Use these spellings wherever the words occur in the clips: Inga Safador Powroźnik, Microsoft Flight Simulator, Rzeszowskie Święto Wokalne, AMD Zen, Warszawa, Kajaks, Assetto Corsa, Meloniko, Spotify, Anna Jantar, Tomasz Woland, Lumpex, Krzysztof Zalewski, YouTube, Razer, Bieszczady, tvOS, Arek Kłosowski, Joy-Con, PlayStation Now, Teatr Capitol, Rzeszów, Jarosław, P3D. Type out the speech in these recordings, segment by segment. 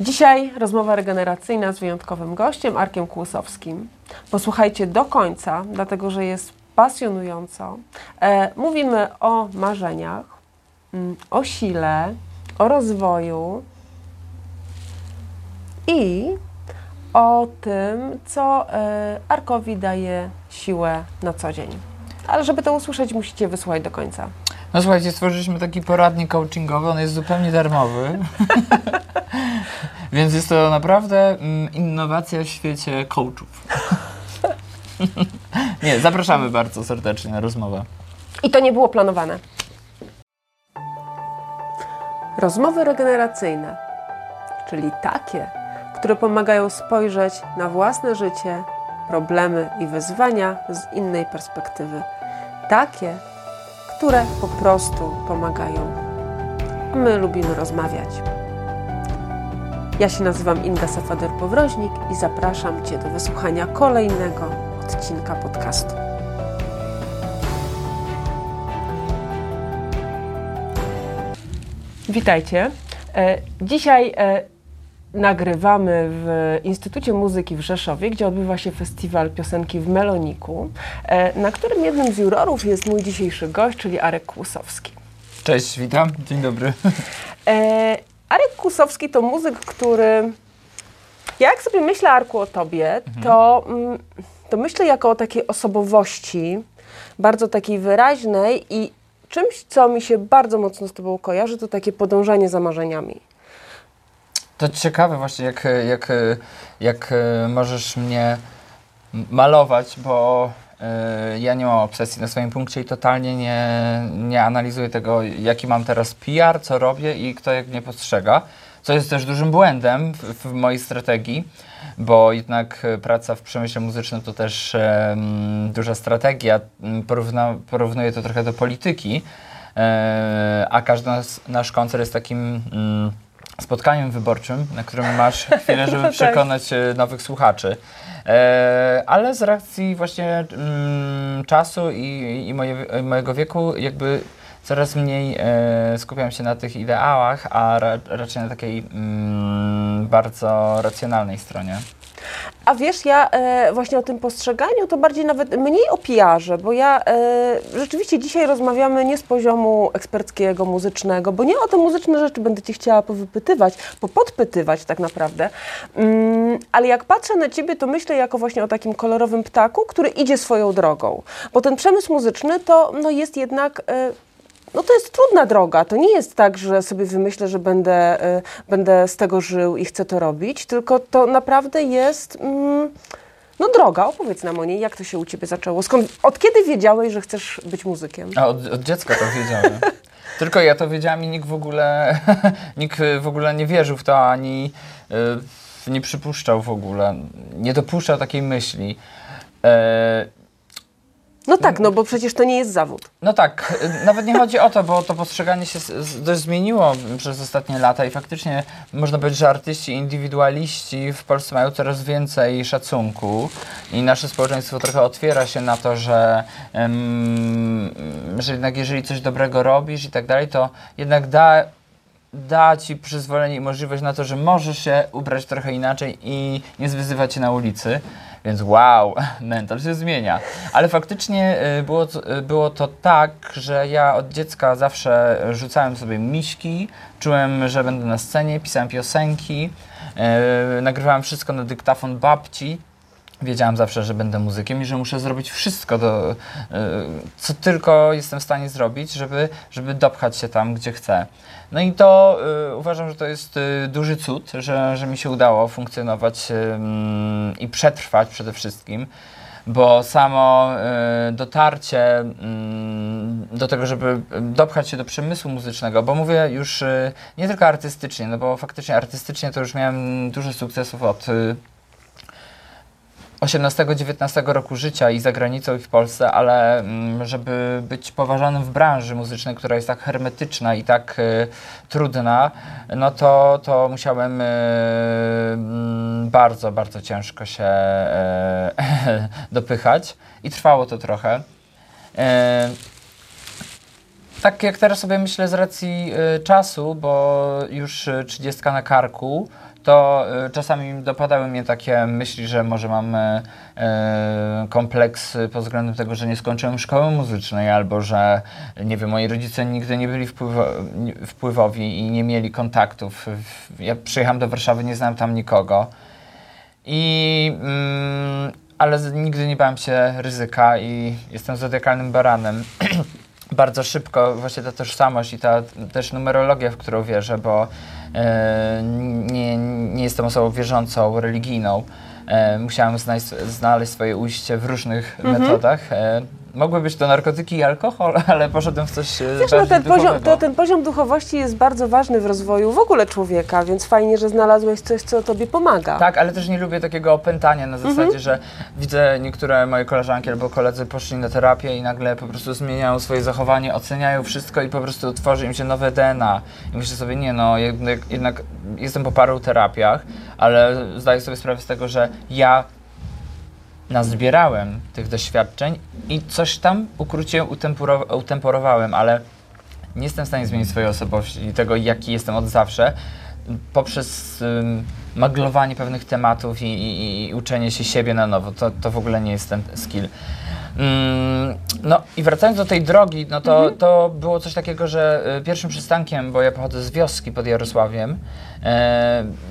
Dzisiaj rozmowa regeneracyjna z wyjątkowym gościem, Arkiem Kłosowskim. Posłuchajcie do końca, dlatego że jest pasjonująco. Mówimy o marzeniach, o sile, o rozwoju i o tym, co Arkowi daje siłę na co dzień. Ale żeby to usłyszeć, musicie wysłuchać do końca. No słuchajcie, stworzyliśmy taki poradnik coachingowy, on jest zupełnie darmowy. Więc jest to naprawdę innowacja w świecie coachów. Nie, zapraszamy bardzo serdecznie na rozmowę. I to nie było planowane. Rozmowy regeneracyjne, czyli takie, które pomagają spojrzeć na własne życie, problemy i wyzwania z innej perspektywy. Takie, które po prostu pomagają. A my lubimy rozmawiać. Ja się nazywam Inga Safador Powroźnik i zapraszam Cię do wysłuchania kolejnego odcinka podcastu. Witajcie. Dzisiaj nagrywamy w Instytucie Muzyki w Rzeszowie, gdzie odbywa się festiwal piosenki w Meloniku, na którym jednym z jurorów jest mój dzisiejszy gość, czyli Arek Kłosowski. Cześć, witam. Dzień dobry. Arek Kłosowski to muzyk, który... Ja jak sobie myślę, Arku, o tobie, to myślę jako o takiej osobowości, bardzo takiej wyraźnej i czymś, co mi się bardzo mocno z tobą kojarzy, to takie podążanie za marzeniami. To ciekawe właśnie, jak możesz mnie malować, bo ja nie mam obsesji na swoim punkcie i totalnie nie analizuję tego, jaki mam teraz PR, co robię i kto jak mnie postrzega, co jest też dużym błędem w mojej strategii, bo jednak praca w przemyśle muzycznym to też duża strategia, porównuję to trochę do polityki, a każdy nasz koncert jest takim... spotkaniem wyborczym, na którym masz chwilę, żeby przekonać nowych słuchaczy. Ale z racji właśnie czasu i mojego wieku jakby coraz mniej skupiam się na tych ideałach, a raczej na takiej bardzo racjonalnej stronie. A wiesz, ja właśnie o tym postrzeganiu to bardziej nawet mniej o PR-ze, bo ja rzeczywiście dzisiaj rozmawiamy nie z poziomu eksperckiego, muzycznego, bo nie o te muzyczne rzeczy będę Cię chciała podpytywać tak naprawdę, ale jak patrzę na Ciebie, to myślę jako właśnie o takim kolorowym ptaku, który idzie swoją drogą, bo ten przemysł muzyczny to no, jest jednak... to jest trudna droga. To nie jest tak, że sobie wymyślę, że będę z tego żył i chcę to robić, tylko to naprawdę jest droga. Opowiedz nam o niej, jak to się u Ciebie zaczęło. Od kiedy wiedziałeś, że chcesz być muzykiem? Od dziecka to wiedziałem. Tylko ja to wiedziałam i nikt w ogóle nie wierzył w to, ani nie przypuszczał w ogóle, nie dopuszczał takiej myśli. No tak, no bo przecież to nie jest zawód. No tak, nawet nie chodzi o to, bo to postrzeganie się dość zmieniło przez ostatnie lata i faktycznie można powiedzieć, że artyści, indywidualiści w Polsce mają coraz więcej szacunku i nasze społeczeństwo trochę otwiera się na to, że jednak jeżeli coś dobrego robisz i tak dalej, to jednak da Ci przyzwolenie i możliwość na to, że możesz się ubrać trochę inaczej i nie zwyzywać się na ulicy. Więc wow, mental się zmienia. Ale faktycznie było to tak, że ja od dziecka zawsze rzucałem sobie miśki, czułem, że będę na scenie, pisałem piosenki, nagrywałem wszystko na dyktafon babci. Wiedziałam zawsze, że będę muzykiem i że muszę zrobić wszystko, co tylko jestem w stanie zrobić, żeby dopchać się tam, gdzie chcę. No i to uważam, że to jest duży cud, że mi się udało funkcjonować i przetrwać przede wszystkim, bo samo dotarcie do tego, żeby dopchać się do przemysłu muzycznego, bo mówię już nie tylko artystycznie, no bo faktycznie artystycznie to już miałem dużo sukcesów od 18-19 roku życia i za granicą i w Polsce, ale żeby być poważanym w branży muzycznej, która jest tak hermetyczna i tak trudna, no to musiałem bardzo, bardzo ciężko się dopychać i trwało to trochę. Tak jak teraz sobie myślę z racji czasu, bo już 30 na karku, to czasami dopadały mnie takie myśli, że może mam kompleks pod względem tego, że nie skończyłem szkoły muzycznej, albo że, nie wiem, moi rodzice nigdy nie byli wpływowi i nie mieli kontaktów. Ja przyjechałem do Warszawy, nie znałem tam nikogo. Ale nigdy nie bałem się ryzyka i jestem zodiakalnym baranem. Bardzo szybko właśnie ta tożsamość i ta też numerologia, w którą wierzę, bo nie jestem osobą wierzącą, religijną. Musiałem znaleźć swoje ujście w różnych metodach. Mogły być to narkotyki i alkohol, ale poszedłem w coś bardziej ten poziom duchowości jest bardzo ważny w rozwoju w ogóle człowieka, więc fajnie, że znalazłeś coś, co tobie pomaga. Tak, ale też nie lubię takiego opętania na zasadzie, że widzę niektóre moje koleżanki albo koledzy poszli na terapię i nagle po prostu zmieniają swoje zachowanie, oceniają wszystko i po prostu tworzy im się nowe DNA. I myślę sobie, nie no, jednak jestem po paru terapiach, ale zdaję sobie sprawę z tego, że ja nazbierałem tych doświadczeń i coś tam ukrócie utemporowałem, ale nie jestem w stanie zmienić swojej osobowości i tego, jaki jestem od zawsze, poprzez maglowanie pewnych tematów i uczenie się siebie na nowo. To w ogóle nie jest ten skill. No i wracając do tej drogi, no to było coś takiego, że pierwszym przystankiem, bo ja pochodzę z wioski pod Jarosławiem,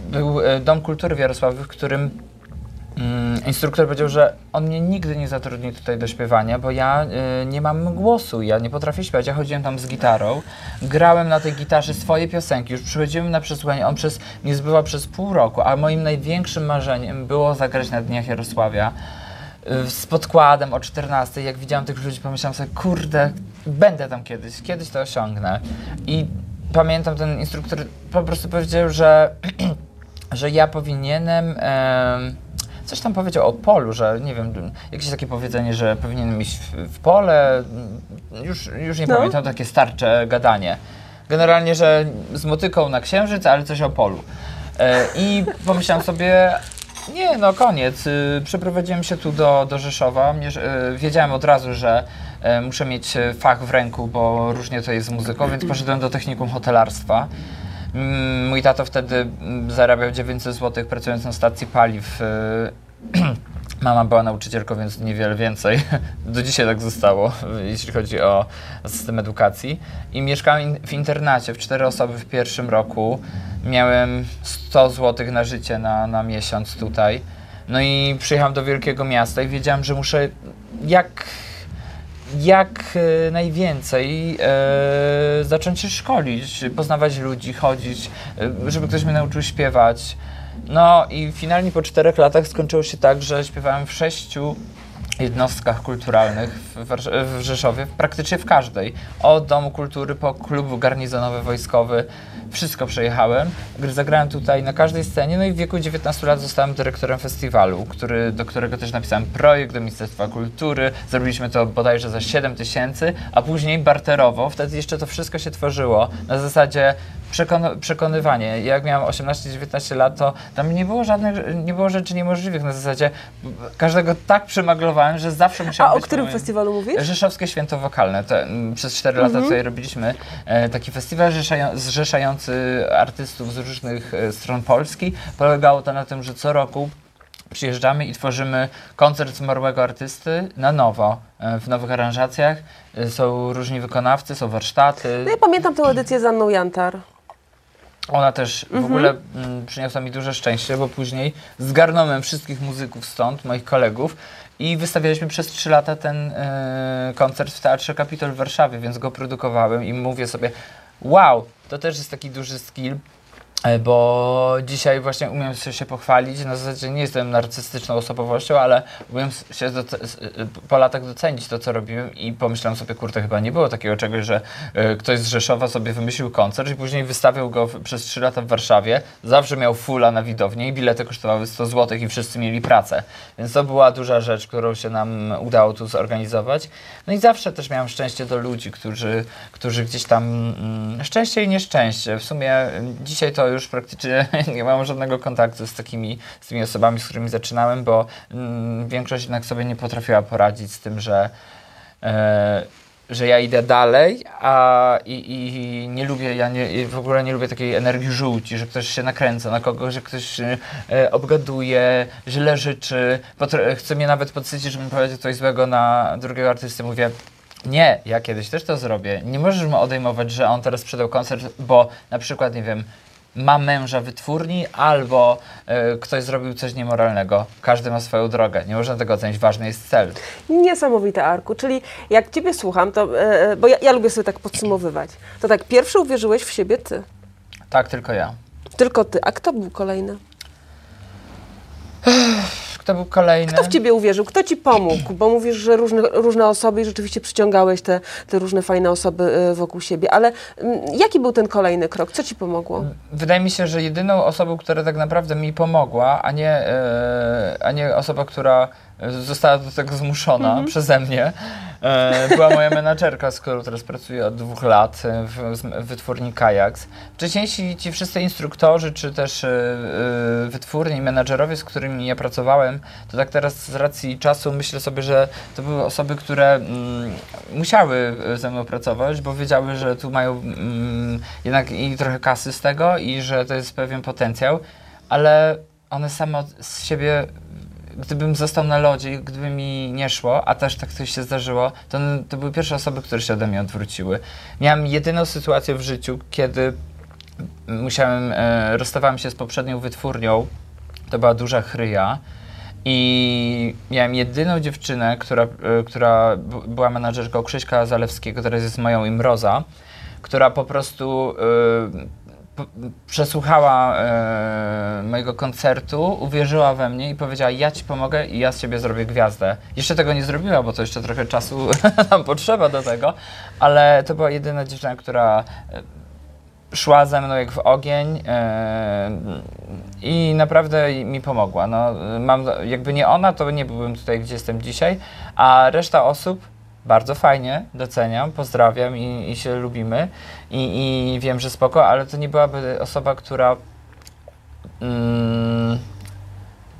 był Dom Kultury w Jarosławiu, w którym instruktor powiedział, że on mnie nigdy nie zatrudni tutaj do śpiewania, bo ja nie mam głosu, ja nie potrafię śpiewać. Ja chodziłem tam z gitarą, grałem na tej gitarze swoje piosenki, już przychodziłem na przesłuchanie, on nie zbywał przez pół roku, a moim największym marzeniem było zagrać na Dniach Jarosławia z podkładem o 14. Jak widziałem tych ludzi, pomyślałem sobie, kurde, będę tam kiedyś to osiągnę. I pamiętam, ten instruktor po prostu powiedział, że ja powinienem... Coś tam powiedział o polu, że nie wiem, jakieś takie powiedzenie, że powinienem iść w pole, już nie pamiętam, takie starcze gadanie. Generalnie, że z motyką na księżyc, ale coś o polu. I pomyślałem sobie, nie no koniec, przeprowadziłem się tu do Rzeszowa, wiedziałem od razu, że muszę mieć fach w ręku, bo różnie to jest z muzyką, więc poszedłem do technikum hotelarstwa. Mój tato wtedy zarabiał 900 zł pracując na stacji paliw. Mama była nauczycielką, więc niewiele więcej. Do dzisiaj tak zostało, jeśli chodzi o system edukacji. I mieszkałem w internacie w 4 osoby w pierwszym roku. Miałem 100 zł na życie na miesiąc tutaj. No i przyjechałem do wielkiego miasta i wiedziałem, że muszę jak najwięcej zacząć się szkolić, poznawać ludzi, chodzić, żeby ktoś mnie nauczył śpiewać. No i finalnie po 4 latach skończyło się tak, że śpiewałem w 6 jednostkach kulturalnych w Rzeszowie, praktycznie w każdej. Od Domu Kultury po klub garnizonowy, wojskowy, wszystko przejechałem. Zagrałem tutaj na każdej scenie, no i w wieku 19 lat zostałem dyrektorem festiwalu, do którego też napisałem projekt do Ministerstwa Kultury. Zrobiliśmy to bodajże za 7 tysięcy, a później barterowo. Wtedy jeszcze to wszystko się tworzyło na zasadzie przekonywanie. Jak miałem 18-19 lat, to tam nie było rzeczy niemożliwych na zasadzie. Każdego tak przemaglowałem, że zawsze musiałem być... A o którym festiwalu mówisz? Rzeszowskie Święto Wokalne. To, przez 4 lata tutaj robiliśmy taki festiwal zrzeszający artystów z różnych stron Polski. Polegało to na tym, że co roku przyjeżdżamy i tworzymy koncert zmarłego artysty na nowo, w nowych aranżacjach. Są różni wykonawcy, są warsztaty. No ja pamiętam tę edycję z Anną Jantar. Ona też w ogóle przyniosła mi duże szczęście, bo później zgarnąłem wszystkich muzyków stąd, moich kolegów, i wystawialiśmy przez 3 lata ten koncert w Teatrze Capitol w Warszawie, więc go produkowałem i mówię sobie, wow, to też jest taki duży skill, bo dzisiaj właśnie umiem się pochwalić, na zasadzie nie jestem narcystyczną osobowością, ale umiem się po latach docenić to, co robiłem, i pomyślałem sobie, kurde, chyba nie było takiego czegoś, że ktoś z Rzeszowa sobie wymyślił koncert i później wystawiał go przez 3 lata w Warszawie, zawsze miał fulla na widowni i bilety kosztowały 100 zł i wszyscy mieli pracę, więc to była duża rzecz, którą się nam udało tu zorganizować. No i zawsze też miałem szczęście do ludzi, którzy gdzieś tam, szczęście i nieszczęście, w sumie dzisiaj to już praktycznie nie mam żadnego kontaktu z tymi osobami, z którymi zaczynałem, bo większość jednak sobie nie potrafiła poradzić z tym, że że ja idę dalej, i nie lubię, w ogóle nie lubię takiej energii żółci, że ktoś się nakręca na kogoś, że ktoś obgaduje, źle życzy, chce mnie nawet podsycić, żebym powiedział coś złego na drugiego artysty. Mówię, nie, ja kiedyś też to zrobię. Nie możesz mu odejmować, że on teraz sprzedał koncert, bo na przykład, nie wiem, ma męża wytwórni, albo ktoś zrobił coś niemoralnego. Każdy ma swoją drogę. Nie można tego ocenić. Ważny jest cel. Niesamowite, Arku. Czyli jak ciebie słucham, to, bo ja lubię sobie tak podsumowywać, to tak pierwszy uwierzyłeś w siebie ty. Tak, tylko ja. Tylko ty. A kto był kolejny? Kto był kolejny? Kto w ciebie uwierzył? Kto ci pomógł? Bo mówisz, że różne osoby i rzeczywiście przyciągałeś te różne fajne osoby wokół siebie. Ale jaki był ten kolejny krok? Co ci pomogło? Wydaje mi się, że jedyną osobą, która tak naprawdę mi pomogła, a nie osoba, która została do tego zmuszona przeze mnie, była moja menadżerka, z którą teraz pracuję od 2 lat w wytwórni Kajaks. Wcześniejsi ci wszyscy instruktorzy, czy też wytwórni, menadżerowie, z którymi ja pracowałem, to tak teraz z racji czasu myślę sobie, że to były osoby, które musiały ze mną pracować, bo wiedziały, że tu mają jednak i trochę kasy z tego i że to jest pewien potencjał, ale one same z siebie, gdybym został na lodzie, gdyby mi nie szło, a też tak coś się zdarzyło, to były pierwsze osoby, które się ode mnie odwróciły. Miałem jedyną sytuację w życiu, kiedy rozstawałem się z poprzednią wytwórnią, to była duża chryja i miałem jedyną dziewczynę, która była menadżerką Krzyśka Zalewskiego, teraz jest moją i Mroza, która po prostu przesłuchała mojego koncertu, uwierzyła we mnie i powiedziała, ja ci pomogę i ja z ciebie zrobię gwiazdę. Jeszcze tego nie zrobiła, bo to jeszcze trochę czasu nam potrzeba do tego, ale to była jedyna dziewczyna, która szła ze mną jak w ogień i naprawdę mi pomogła. No, jakby nie ona, to nie byłbym tutaj, gdzie jestem dzisiaj, a reszta osób bardzo fajnie, doceniam, pozdrawiam i się lubimy i wiem, że spoko, ale to nie byłaby osoba, która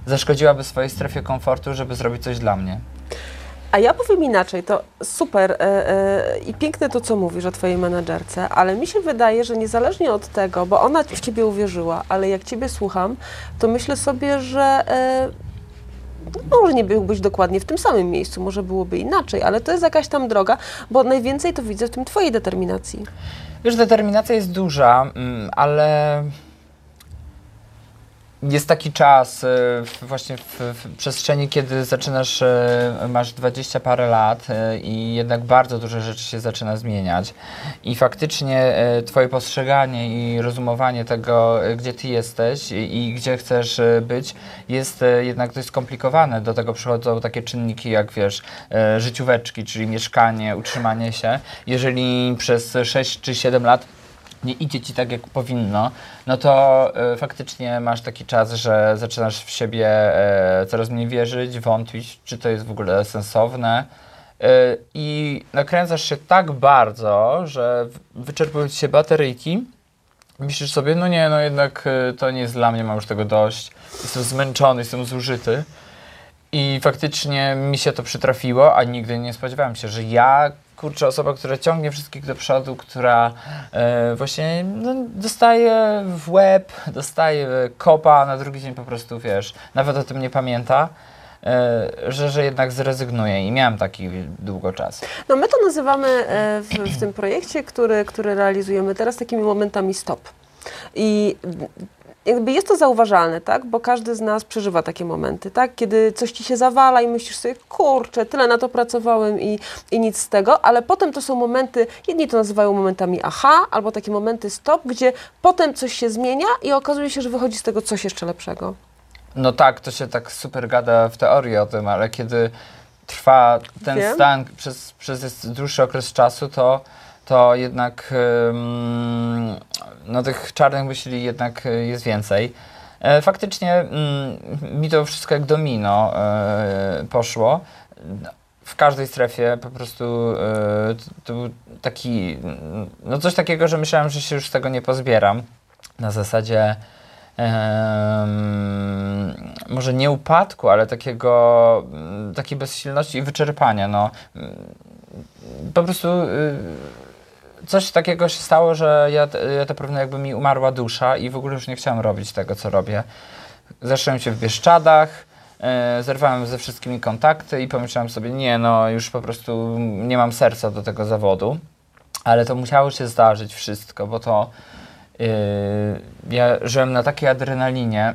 zaszkodziłaby swojej strefie komfortu, żeby zrobić coś dla mnie. A ja powiem inaczej, to super i piękne to, co mówisz o twojej menadżerce, ale mi się wydaje, że niezależnie od tego, bo ona w ciebie uwierzyła, ale jak ciebie słucham, to myślę sobie, że może nie byłbyś dokładnie w tym samym miejscu, może byłoby inaczej, ale to jest jakaś tam droga, bo najwięcej to widzę w tym twojej determinacji. Wiesz, determinacja jest duża, ale jest taki czas właśnie w przestrzeni, kiedy zaczynasz, masz 20 parę lat i jednak bardzo dużo rzeczy się zaczyna zmieniać i faktycznie twoje postrzeganie i rozumowanie tego, gdzie ty jesteś i gdzie chcesz być, jest jednak dość skomplikowane. Do tego przychodzą takie czynniki jak, wiesz, życióweczki, czyli mieszkanie, utrzymanie się. Jeżeli przez 6 czy 7 lat nie idzie ci tak, jak powinno, no to faktycznie masz taki czas, że zaczynasz w siebie coraz mniej wierzyć, wątpić, czy to jest w ogóle sensowne i nakręcasz się tak bardzo, że wyczerpują ci się bateryjki, myślisz sobie, no nie, no jednak to nie jest dla mnie, mam już tego dość, jestem zmęczony, jestem zużyty. I faktycznie mi się to przytrafiło, a nigdy nie spodziewałem się, że ja, kurczę, osoba, która ciągnie wszystkich do przodu, która właśnie dostaje w łeb, dostaje kopa, a na drugi dzień po prostu, wiesz, nawet o tym nie pamięta, że jednak zrezygnuje i miałem taki długo czas. No my to nazywamy w tym projekcie, który realizujemy teraz, takimi momentami stop. I jakby jest to zauważalne, tak? Bo każdy z nas przeżywa takie momenty, tak? Kiedy coś ci się zawala i myślisz sobie, kurczę, tyle na to pracowałem i nic z tego, ale potem to są momenty, jedni to nazywają momentami aha, albo takie momenty stop, gdzie potem coś się zmienia i okazuje się, że wychodzi z tego coś jeszcze lepszego. No tak, to się tak super gada w teorii o tym, ale kiedy trwa ten stan przez dłuższy okres czasu, to jednak no, tych czarnych myśli jednak jest więcej. Faktycznie mi to wszystko jak domino poszło. W każdej strefie po prostu to był taki, no coś takiego, że myślałem, że się już z tego nie pozbieram. Na zasadzie może nie upadku, ale takiej bezsilności i wyczerpania. No. po prostu coś takiego się stało, że ja to pewnie jakby mi umarła dusza i w ogóle już nie chciałem robić tego, co robię. Zacząłem się w Bieszczadach, zerwałem ze wszystkimi kontakty i pomyślałem sobie, nie no, już po prostu nie mam serca do tego zawodu. Ale to musiało się zdarzyć wszystko, bo to ja żyłem na takiej adrenalinie,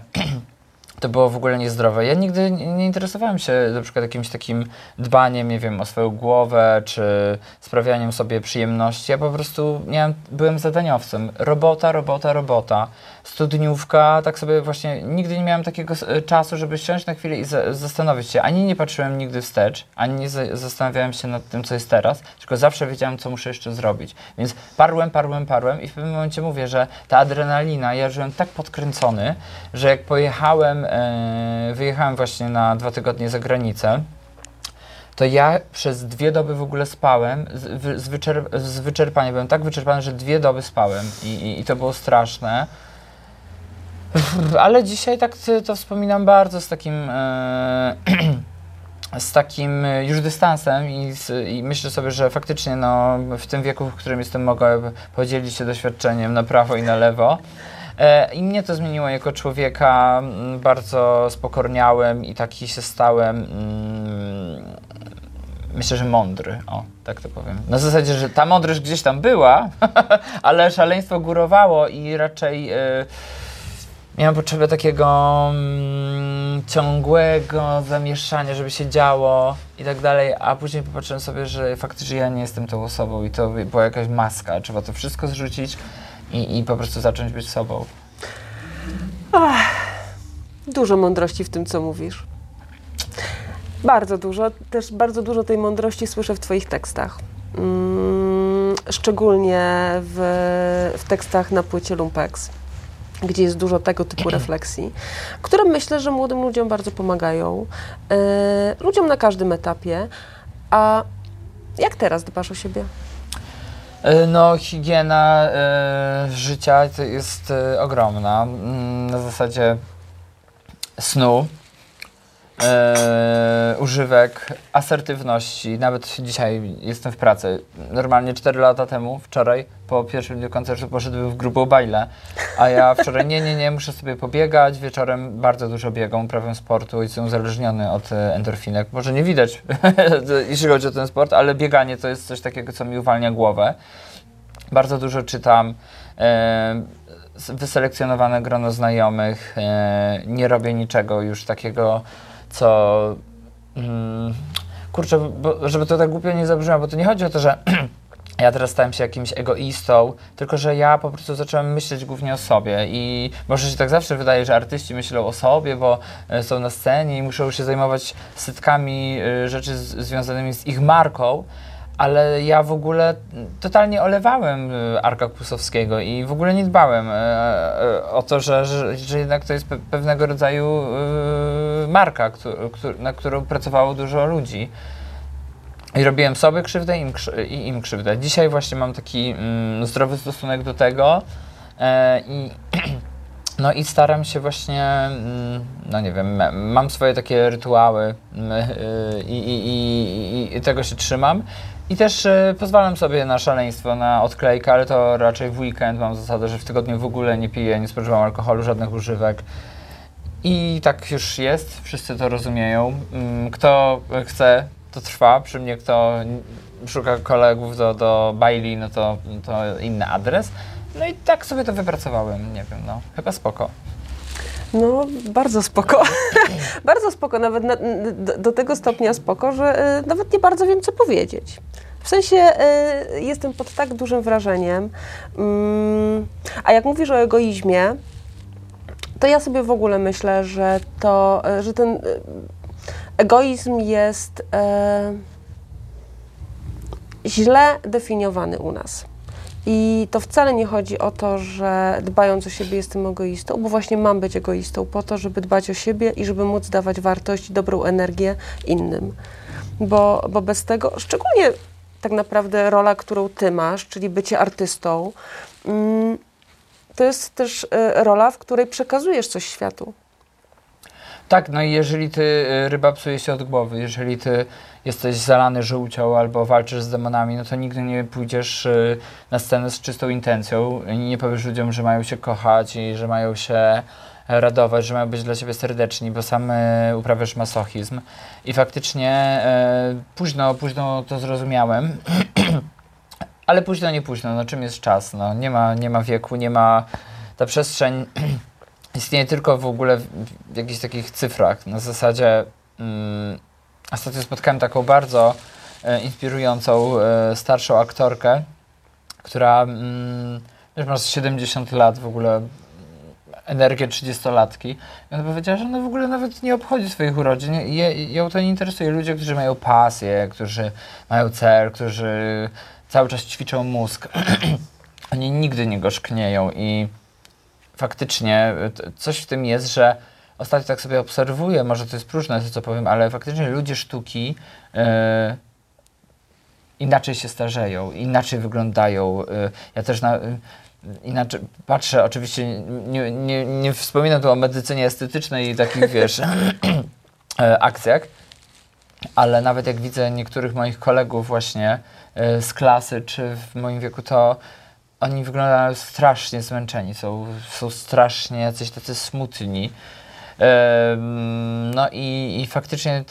to było w ogóle niezdrowe. Ja nigdy nie interesowałem się na przykład jakimś takim dbaniem, nie wiem, o swoją głowę, czy sprawianiem sobie przyjemności. Ja po prostu byłem zadaniowcem. Robota, robota, robota. Studniówka, tak sobie właśnie nigdy nie miałem takiego czasu, żeby siąść na chwilę i zastanowić się. Ani nie patrzyłem nigdy wstecz, ani nie zastanawiałem się nad tym, co jest teraz, tylko zawsze wiedziałem, co muszę jeszcze zrobić. Więc parłem i w pewnym momencie mówię, że ta adrenalina, ja żyłem tak podkręcony, że jak wyjechałem właśnie na 2 tygodnie za granicę, to ja przez 2 doby w ogóle spałem, z wyczerpania, byłem tak wyczerpany, że 2 doby spałem i to było straszne. Ale dzisiaj tak to wspominam bardzo z takim, już dystansem i myślę sobie, że faktycznie no, w tym wieku, w którym jestem, mogę podzielić się doświadczeniem na prawo i na lewo. I mnie to zmieniło jako człowieka, bardzo spokorniałem i taki się stałem, myślę, że mądry, o, tak to powiem. Na zasadzie, że ta mądrość gdzieś tam była, ale szaleństwo górowało i raczej miałem potrzebę takiego ciągłego zamieszania, żeby się działo i tak dalej, a później popatrzyłem sobie, że faktycznie ja nie jestem tą osobą i to była jakaś maska, trzeba to wszystko zrzucić. I po prostu zacząć być sobą. Ach, dużo mądrości w tym, co mówisz. Bardzo dużo. Też bardzo dużo tej mądrości słyszę w twoich tekstach. Szczególnie w tekstach na płycie Lumpex, gdzie jest dużo tego typu refleksji, które myślę, że młodym ludziom bardzo pomagają. Ludziom na każdym etapie. A jak teraz dbasz o siebie? No, higiena życia jest ogromna. Na zasadzie snu, używek, asertywności. Nawet dzisiaj jestem w pracy. Normalnie 4 lata temu, wczoraj, po pierwszym dniu koncertu poszedłem w grubą bajlę. A ja wczoraj nie, muszę sobie pobiegać. Wieczorem bardzo dużo biegam, uprawiam sportu i jestem uzależniony od endorfinek. Może nie widać, jeśli chodzi o ten sport, ale bieganie to jest coś takiego, co mi uwalnia głowę. Bardzo dużo czytam. Wyselekcjonowane grono znajomych. Nie robię niczego już takiego, co... Kurczę, bo, żeby to tak głupio nie zabrzmiało, bo to nie chodzi o to, że ja teraz stałem się jakimś egoistą, tylko że ja po prostu zacząłem myśleć głównie o sobie i może się tak zawsze wydaje, że artyści myślą o sobie, bo są na scenie i muszą się zajmować setkami rzeczy związanymi z ich marką, ale ja w ogóle totalnie olewałem Arka Kłosowskiego i w ogóle nie dbałem o to, że jednak to jest pewnego rodzaju marka, na którą pracowało dużo ludzi. I robiłem sobie krzywdę i im krzywdę. Dzisiaj właśnie mam taki zdrowy stosunek do tego no i staram się właśnie, no nie wiem, mam swoje takie rytuały i tego się trzymam. I też pozwalam sobie na szaleństwo, na odklejkę, ale to raczej w weekend. Mam zasadę, że w tygodniu w ogóle nie piję, nie spożywam alkoholu, żadnych używek. I tak już jest, wszyscy to rozumieją. Kto chce, to trwa. Przy mnie kto szuka kolegów do bajli, no to inny adres. No i tak sobie to wypracowałem, nie wiem, no chyba spoko. No, bardzo spoko. Bardzo spoko, nawet do tego stopnia spoko, że nawet nie bardzo wiem, co powiedzieć. W sensie jestem pod tak dużym wrażeniem. A jak mówisz o egoizmie, to ja sobie w ogóle myślę, że ten egoizm jest źle definiowany u nas. I to wcale nie chodzi o to, że dbając o siebie jestem egoistą, bo właśnie mam być egoistą po to, żeby dbać o siebie i żeby móc dawać wartość i dobrą energię innym. Bo bez tego, szczególnie tak naprawdę rola, którą ty masz, czyli bycie artystą, to jest też rola, w której przekazujesz coś światu. Tak, no i jeżeli ty, ryba psuje się od głowy, jeżeli ty jesteś zalany żółcią albo walczysz z demonami, no to nigdy nie pójdziesz na scenę z czystą intencją i nie powiesz ludziom, że mają się kochać i że mają się radować, że mają być dla siebie serdeczni, bo sam uprawiasz masochizm. I faktycznie późno to zrozumiałem, ale późno nie późno, no czym jest czas? No, nie ma wieku, nie ma ta przestrzeń. Istnieje tylko w ogóle w jakichś takich cyfrach. Na zasadzie ostatnio spotkałem taką bardzo inspirującą starszą aktorkę, która już ma 70 lat w ogóle, energię 30-latki. I ona powiedziała, że ona w ogóle nawet nie obchodzi swoich urodzin. Ją to nie interesuje. Ludzie, którzy mają pasję, którzy mają cel, którzy cały czas ćwiczą mózg, oni nigdy nie gorzknieją i faktycznie coś w tym jest, że ostatnio tak sobie obserwuję, może to jest próżne to, co powiem, ale faktycznie ludzie sztuki inaczej się starzeją, inaczej wyglądają. Ja też inaczej patrzę, oczywiście nie wspominam tu o medycynie estetycznej i takich, wiesz, akcjach, ale nawet jak widzę niektórych moich kolegów właśnie z klasy czy w moim wieku, to oni wyglądają strasznie zmęczeni, są strasznie jacyś tacy smutni. No i faktycznie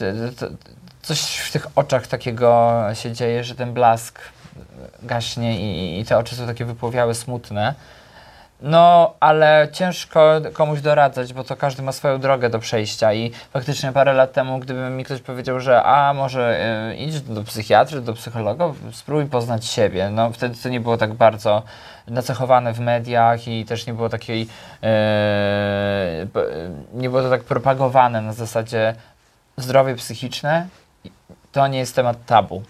coś w tych oczach takiego się dzieje, że ten blask gaśnie i te oczy są takie wypłowiałe, smutne. No, ale ciężko komuś doradzać, bo to każdy ma swoją drogę do przejścia i faktycznie parę lat temu, gdyby mi ktoś powiedział, że może idź do psychiatry, do psychologa, spróbuj poznać siebie. No, wtedy to nie było tak bardzo nacechowane w mediach i też nie było takiej, nie było to tak propagowane na zasadzie zdrowie psychiczne, to nie jest temat tabu.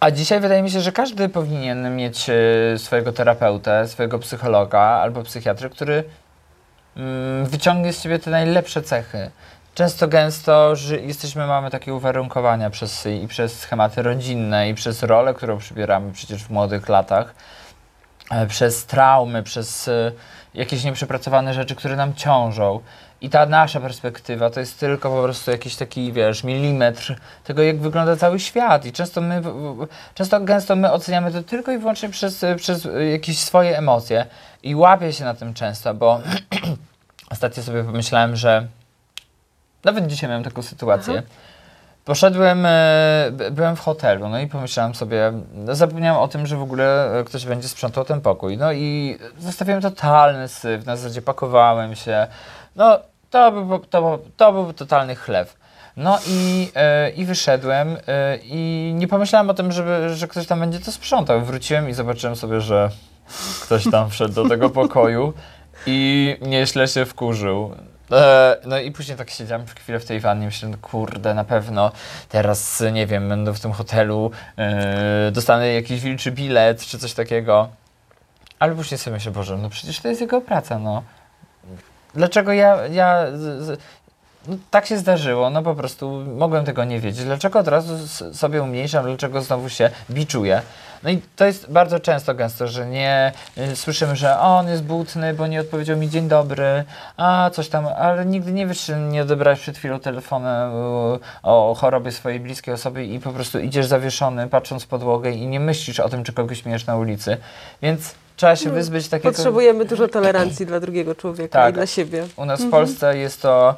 A dzisiaj wydaje mi się, że każdy powinien mieć swojego terapeutę, swojego psychologa albo psychiatrę, który wyciągnie z siebie te najlepsze cechy. Często gęsto że mamy takie uwarunkowania przez schematy rodzinne i przez rolę, którą przybieramy przecież w młodych latach, przez traumy, przez jakieś nieprzepracowane rzeczy, które nam ciążą. I ta nasza perspektywa to jest tylko po prostu jakiś taki, wiesz, milimetr tego, jak wygląda cały świat. I często gęsto my oceniamy to tylko i wyłącznie przez jakieś swoje emocje. I łapię się na tym często, bo ostatnio sobie pomyślałem, że nawet dzisiaj miałem taką sytuację. Aha. Byłem w hotelu, no i pomyślałem sobie, zapomniałem o tym, że w ogóle ktoś będzie sprzątał ten pokój. No i zostawiłem totalny syf, na zasadzie pakowałem się. No, to był totalny chlew. No i wyszedłem i nie pomyślałem o tym, że ktoś tam będzie to sprzątał. Wróciłem i zobaczyłem sobie, że ktoś tam wszedł do tego pokoju i nieźle się wkurzył. No i później tak siedziałem chwilę w tej wannie, myślałem, kurde, na pewno teraz, nie wiem, będę w tym hotelu, dostanę jakiś wilczy bilet czy coś takiego. Ale później sobie myślę, Boże, no przecież to jest jego praca, no. Dlaczego no tak się zdarzyło, no po prostu mogłem tego nie wiedzieć. Dlaczego od razu sobie umniejszam, dlaczego znowu się biczuję? No i to jest bardzo gęsto, że nie słyszymy, że on jest butny, bo nie odpowiedział mi dzień dobry, a coś tam, ale nigdy nie wiesz, czy nie odebrałeś przed chwilą telefonu o chorobie swojej bliskiej osoby i po prostu idziesz zawieszony, patrząc w podłogę i nie myślisz o tym, czy kogoś mijesz na ulicy, więc trzeba się wyzbyć takiego. Potrzebujemy dużo tolerancji dla drugiego człowieka, tak, i dla siebie. U nas w Polsce jest to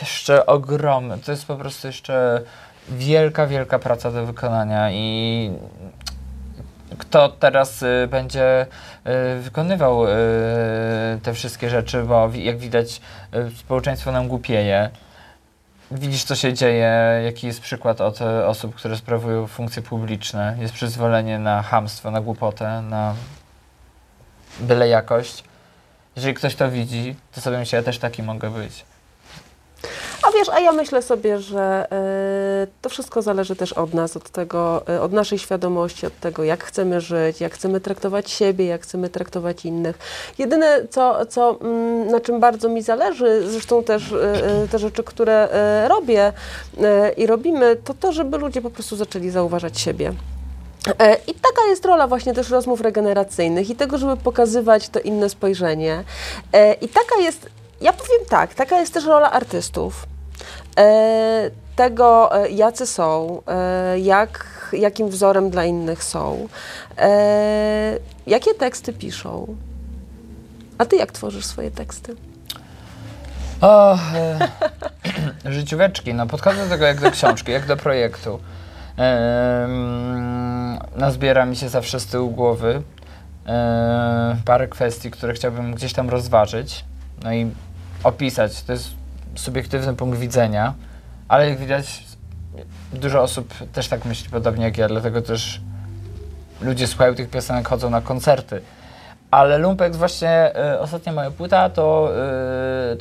jeszcze ogromne. To jest po prostu jeszcze wielka praca do wykonania i kto teraz będzie wykonywał te wszystkie rzeczy, bo jak widać społeczeństwo nam głupieje. Widzisz, co się dzieje, jaki jest przykład od osób, które sprawują funkcje publiczne. Jest przyzwolenie na chamstwo, na głupotę, na byle jakość. Jeżeli ktoś to widzi, to sobie myślę, ja też taki mogę być. A wiesz, a ja myślę sobie, że to wszystko zależy też od nas, od tego, od naszej świadomości, od tego, jak chcemy żyć, jak chcemy traktować siebie, jak chcemy traktować innych. Jedyne, na czym bardzo mi zależy, zresztą też te rzeczy, które robię i robimy, to to, żeby ludzie po prostu zaczęli zauważać siebie. I taka jest rola właśnie też rozmów regeneracyjnych i tego, żeby pokazywać to inne spojrzenie. I taka jest Ja powiem tak, taka jest też rola artystów. Tego, jacy są, jakim wzorem dla innych są, jakie teksty piszą. A ty jak tworzysz swoje teksty? O, życióweczki, no podchodzę do tego jak do książki, jak do projektu. Nazbiera mi się zawsze z tyłu głowy parę kwestii, które chciałbym gdzieś tam rozważyć, no i opisać. To jest subiektywny punkt widzenia, ale jak widać, dużo osób też tak myśli podobnie jak ja, dlatego też ludzie słuchają tych piosenek, chodzą na koncerty. Ale Lumpex, właśnie ostatnia moja płyta, to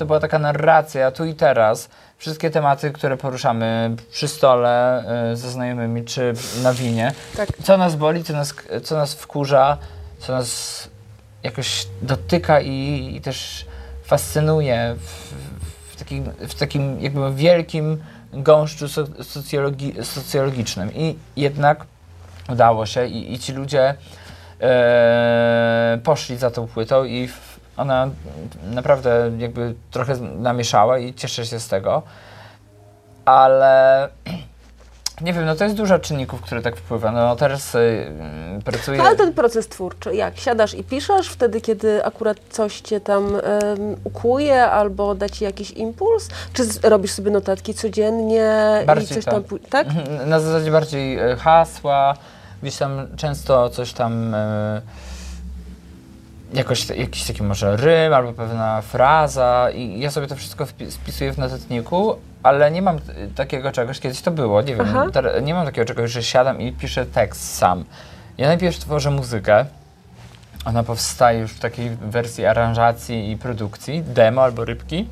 była taka narracja tu i teraz. Wszystkie tematy, które poruszamy przy stole ze znajomymi czy na winie. Tak. Co nas boli, co nas wkurza, co nas jakoś dotyka i też fascynuje w takim jakby wielkim gąszczu socjologicznym. I jednak udało się i ci ludzie poszli za tą płytą i ona naprawdę jakby trochę namieszała i cieszę się z tego, ale nie wiem, no to jest dużo czynników, które tak wpływa, no teraz pracuję... Ale ten proces twórczy, jak siadasz i piszesz wtedy, kiedy akurat coś cię tam ukłuje albo da ci jakiś impuls? Czy robisz sobie notatki codziennie bardziej i coś tam... Tak? Na zasadzie bardziej hasła, gdzieś tam często coś tam, jakiś taki może rym albo pewna fraza i ja sobie to wszystko spisuję w notatniku, ale nie mam takiego czegoś, kiedyś to było, nie wiem, nie mam takiego czegoś, że siadam i piszę tekst sam. Ja najpierw tworzę muzykę, ona powstaje już w takiej wersji aranżacji i produkcji, demo albo rybki.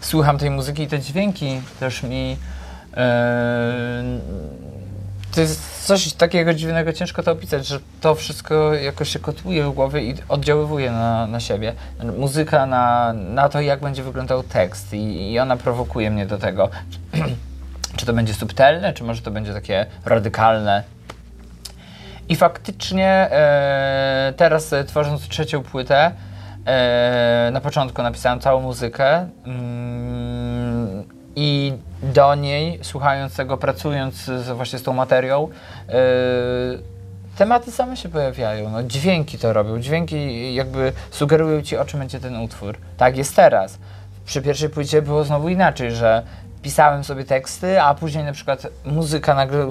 Słucham tej muzyki i te dźwięki też mi... To jest coś takiego dziwnego, ciężko to opisać, że to wszystko jakoś się kotłuje w głowie i oddziaływuje na siebie. Muzyka na to, jak będzie wyglądał tekst i ona prowokuje mnie do tego. Czy to będzie subtelne, czy może to będzie takie radykalne. I faktycznie teraz tworząc trzecią płytę, na początku napisałem całą muzykę. I do niej, słuchając tego, pracując właśnie z tą materią, tematy same się pojawiają, no, dźwięki to robią, dźwięki jakby sugerują ci, o czym będzie ten utwór. Tak jest teraz. Przy pierwszej płycie było znowu inaczej, że pisałem sobie teksty, a później na przykład muzyka nagle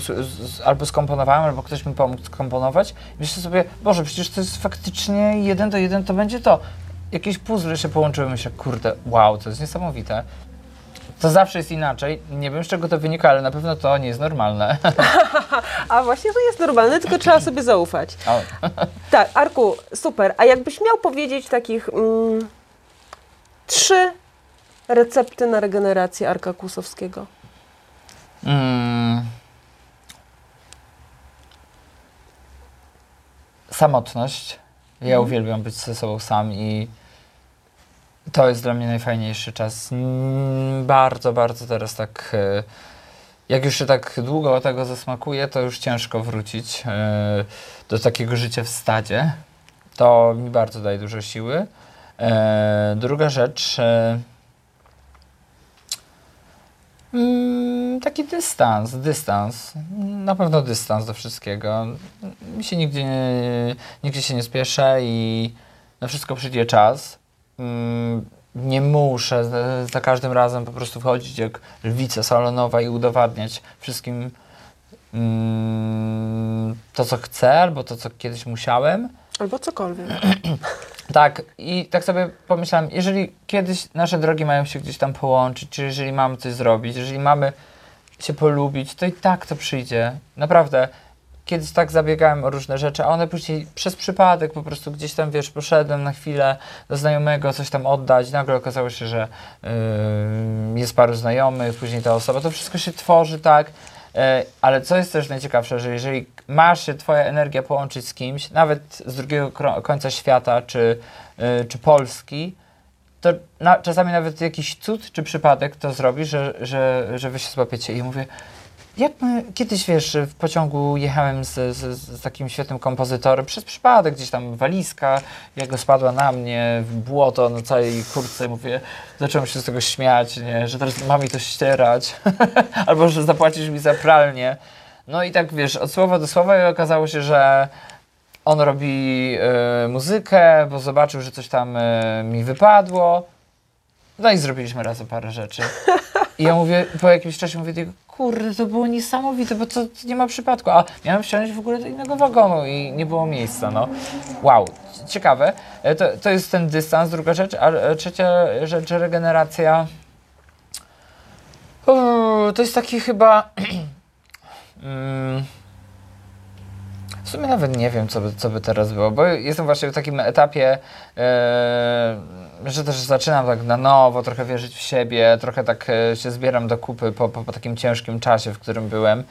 albo skomponowałem, albo ktoś mi pomógł skomponować i myślę sobie, Boże, przecież to jest faktycznie 1:1, to będzie to. Jakieś puzzle się połączyły, myślę, kurde, wow, to jest niesamowite. To zawsze jest inaczej. Nie wiem, z czego to wynika, ale na pewno to nie jest normalne. A właśnie to jest normalne, tylko trzeba sobie zaufać. Tak, Arku, super. A jakbyś miał powiedzieć takich 3 recepty na regenerację Arka Kłosowskiego? Samotność. Ja uwielbiam być ze sobą sam i to jest dla mnie najfajniejszy czas. Bardzo, bardzo teraz tak... Jak już się tak długo tego zasmakuje, to już ciężko wrócić do takiego życia w stadzie. To mi bardzo daje dużo siły. Druga rzecz... Taki dystans. Na pewno dystans do wszystkiego. Mi się nigdzie się nie spieszę i na wszystko przyjdzie czas. Nie muszę za każdym razem po prostu wchodzić jak lwica salonowa i udowadniać wszystkim to, co chcę, albo to, co kiedyś musiałem. Albo cokolwiek. Tak, i tak sobie pomyślałem, jeżeli kiedyś nasze drogi mają się gdzieś tam połączyć, czy jeżeli mamy coś zrobić, jeżeli mamy się polubić, to i tak to przyjdzie. Naprawdę. Kiedyś tak zabiegałem o różne rzeczy, a one później przez przypadek po prostu gdzieś tam, wiesz, poszedłem na chwilę do znajomego, coś tam oddać, nagle okazało się, że jest paru znajomych, później ta osoba, to wszystko się tworzy, tak, ale co jest też najciekawsze, że jeżeli masz się twoja energia połączyć z kimś, nawet z drugiego końca świata czy Polski, to czasami nawet jakiś cud czy przypadek to zrobi, że wy się złapiecie i mówię, Ja kiedyś, wiesz, w pociągu jechałem z takim świetnym kompozytorem, przez przypadek gdzieś tam walizka, jego spadła na mnie w błoto na całej kurtce, mówię, zacząłem się z tego śmiać, nie? Że teraz ma mi to ścierać, albo że zapłacisz mi za pralnię. No i tak, wiesz, od słowa do słowa i okazało się, że on robi muzykę, bo zobaczył, że coś tam mi wypadło. No i zrobiliśmy razem parę rzeczy. I ja mówię, po jakimś czasie mówię, kurde, to było niesamowite, bo to nie ma przypadku. A miałem wsiąść w ogóle do innego wagonu i nie było miejsca, no. Wow, ciekawe. To jest ten dystans, druga rzecz. A trzecia rzecz, regeneracja. To jest taki chyba... W sumie nawet nie wiem, co by teraz było, bo jestem właśnie w takim etapie, że też zaczynam tak na nowo trochę wierzyć w siebie, trochę tak się zbieram do kupy po takim ciężkim czasie, w którym byłem,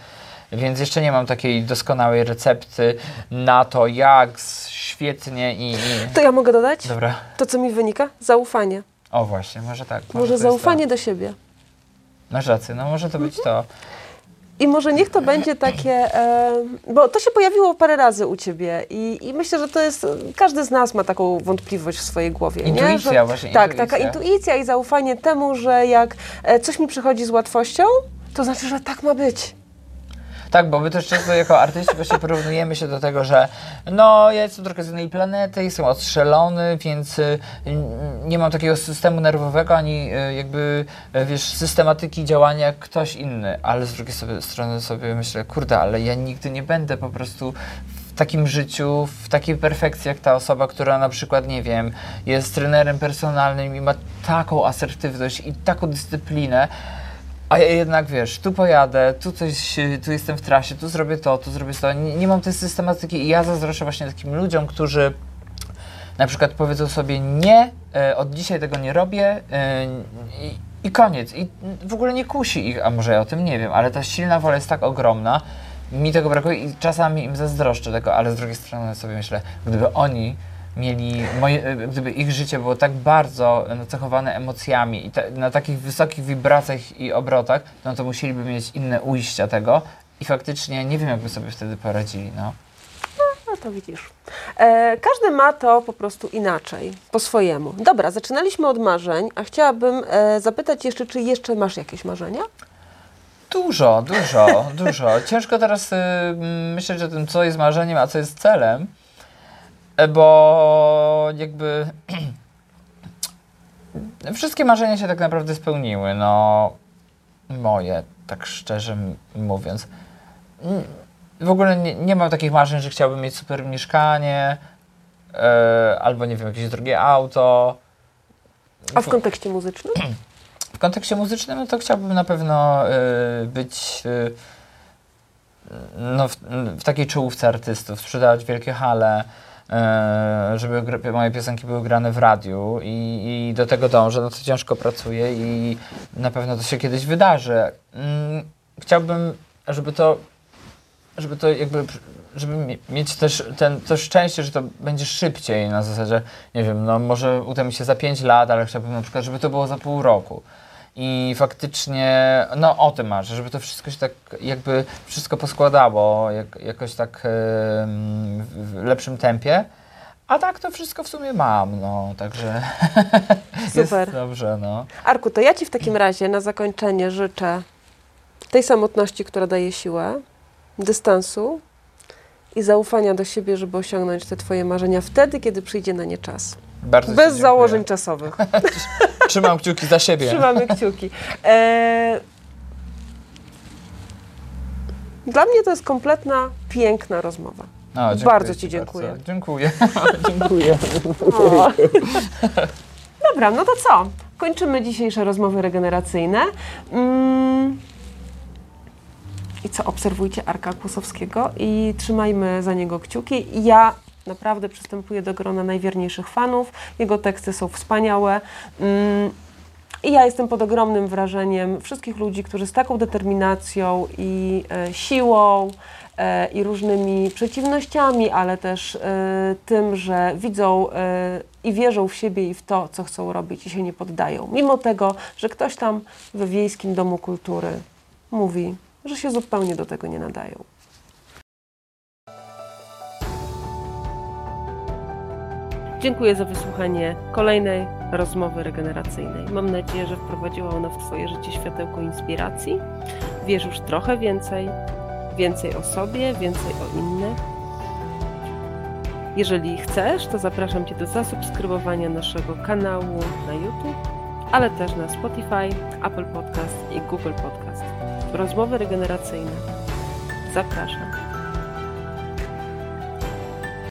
więc jeszcze nie mam takiej doskonałej recepty na to, jak świetnie i... To ja mogę dodać? Dobra. To, co mi wynika? Zaufanie. O właśnie, może tak. Może zaufanie do siebie. Masz rację, no może to być to. I może niech to będzie takie, bo to się pojawiło parę razy u ciebie i myślę, że to jest, każdy z nas ma taką wątpliwość w swojej głowie. Intuicja, nie? Że, właśnie. Tak, intuicja. Taka intuicja i zaufanie temu, że jak coś mi przychodzi z łatwością, to znaczy, że tak ma być. Tak, bo my też często jako artyści właśnie porównujemy się do tego, że no ja jestem trochę z innej planety, jestem odstrzelony, więc nie mam takiego systemu nerwowego, ani jakby, wiesz, systematyki działania jak ktoś inny. Ale z drugiej strony sobie myślę, kurde, ale ja nigdy nie będę po prostu w takim życiu, w takiej perfekcji jak ta osoba, która na przykład, nie wiem, jest trenerem personalnym i ma taką asertywność i taką dyscyplinę, a ja jednak, wiesz, tu pojadę, tu jestem w trasie, tu zrobię to. Nie mam tej systematyki i ja zazdroszczę właśnie takim ludziom, którzy na przykład powiedzą sobie nie, od dzisiaj tego nie robię i koniec. I w ogóle nie kusi ich, a może ja o tym nie wiem, ale ta silna wola jest tak ogromna, mi tego brakuje i czasami im zazdroszczę tego, ale z drugiej strony sobie myślę, gdyby oni mieli, gdyby ich życie było tak bardzo nacechowane emocjami i na takich wysokich wibracjach i obrotach, no to musieliby mieć inne ujścia tego i faktycznie nie wiem, jakby sobie wtedy poradzili, no. No to widzisz. Każdy ma to po prostu inaczej, po swojemu. Dobra, zaczynaliśmy od marzeń, a chciałabym zapytać jeszcze, czy jeszcze masz jakieś marzenia? Dużo. Ciężko teraz myśleć o tym, co jest marzeniem, a co jest celem. Bo jakby wszystkie marzenia się tak naprawdę spełniły, no moje, tak szczerze mówiąc. W ogóle nie mam takich marzeń, że chciałbym mieć super mieszkanie, albo nie wiem, jakieś drugie auto. A w kontekście muzycznym? W kontekście muzycznym no to chciałbym na pewno być... No w takiej czołówce artystów, sprzedawać wielkie hale, żeby moje piosenki były grane w radiu i do tego dążę, no to ciężko pracuję i na pewno to się kiedyś wydarzy. Chciałbym, żeby mieć też to szczęście, że to będzie szybciej na zasadzie, nie wiem, no może uda mi się za 5 lat, ale chciałbym na przykład, żeby to było za pół roku. I faktycznie, no o tym marzę, żeby to wszystko się tak jakby wszystko poskładało jakoś tak w lepszym tempie, a tak to wszystko w sumie mam, no także super. Jest dobrze, no. Arku, to ja ci w takim razie na zakończenie życzę tej samotności, która daje siłę, dystansu i zaufania do siebie, żeby osiągnąć te twoje marzenia wtedy, kiedy przyjdzie na nie czas. Bardzo bez założeń czasowych. Trzymam kciuki za siebie. Trzymamy kciuki. Dla mnie to jest kompletna, piękna rozmowa. O, bardzo ci dziękuję. Bardzo. Dziękuję. Dobra, no to co? Kończymy dzisiejsze rozmowy regeneracyjne. I co? Obserwujcie Arka Kłosowskiego i trzymajmy za niego kciuki. Ja naprawdę przystępuje do grona najwierniejszych fanów. Jego teksty są wspaniałe. I ja jestem pod ogromnym wrażeniem wszystkich ludzi, którzy z taką determinacją i siłą i różnymi przeciwnościami, ale też tym, że widzą i wierzą w siebie i w to, co chcą robić i się nie poddają. Mimo tego, że ktoś tam we Wiejskim Domu Kultury mówi że się zupełnie do tego nie nadają. Dziękuję za wysłuchanie kolejnej rozmowy regeneracyjnej. Mam nadzieję, że wprowadziła ona w Twoje życie światełko inspiracji. Wiesz już trochę więcej o sobie, więcej o innych. Jeżeli chcesz, to zapraszam Cię do zasubskrybowania naszego kanału na YouTube, ale też na Spotify, Apple Podcast i Google Podcast. Rozmowy regeneracyjne. Zapraszam.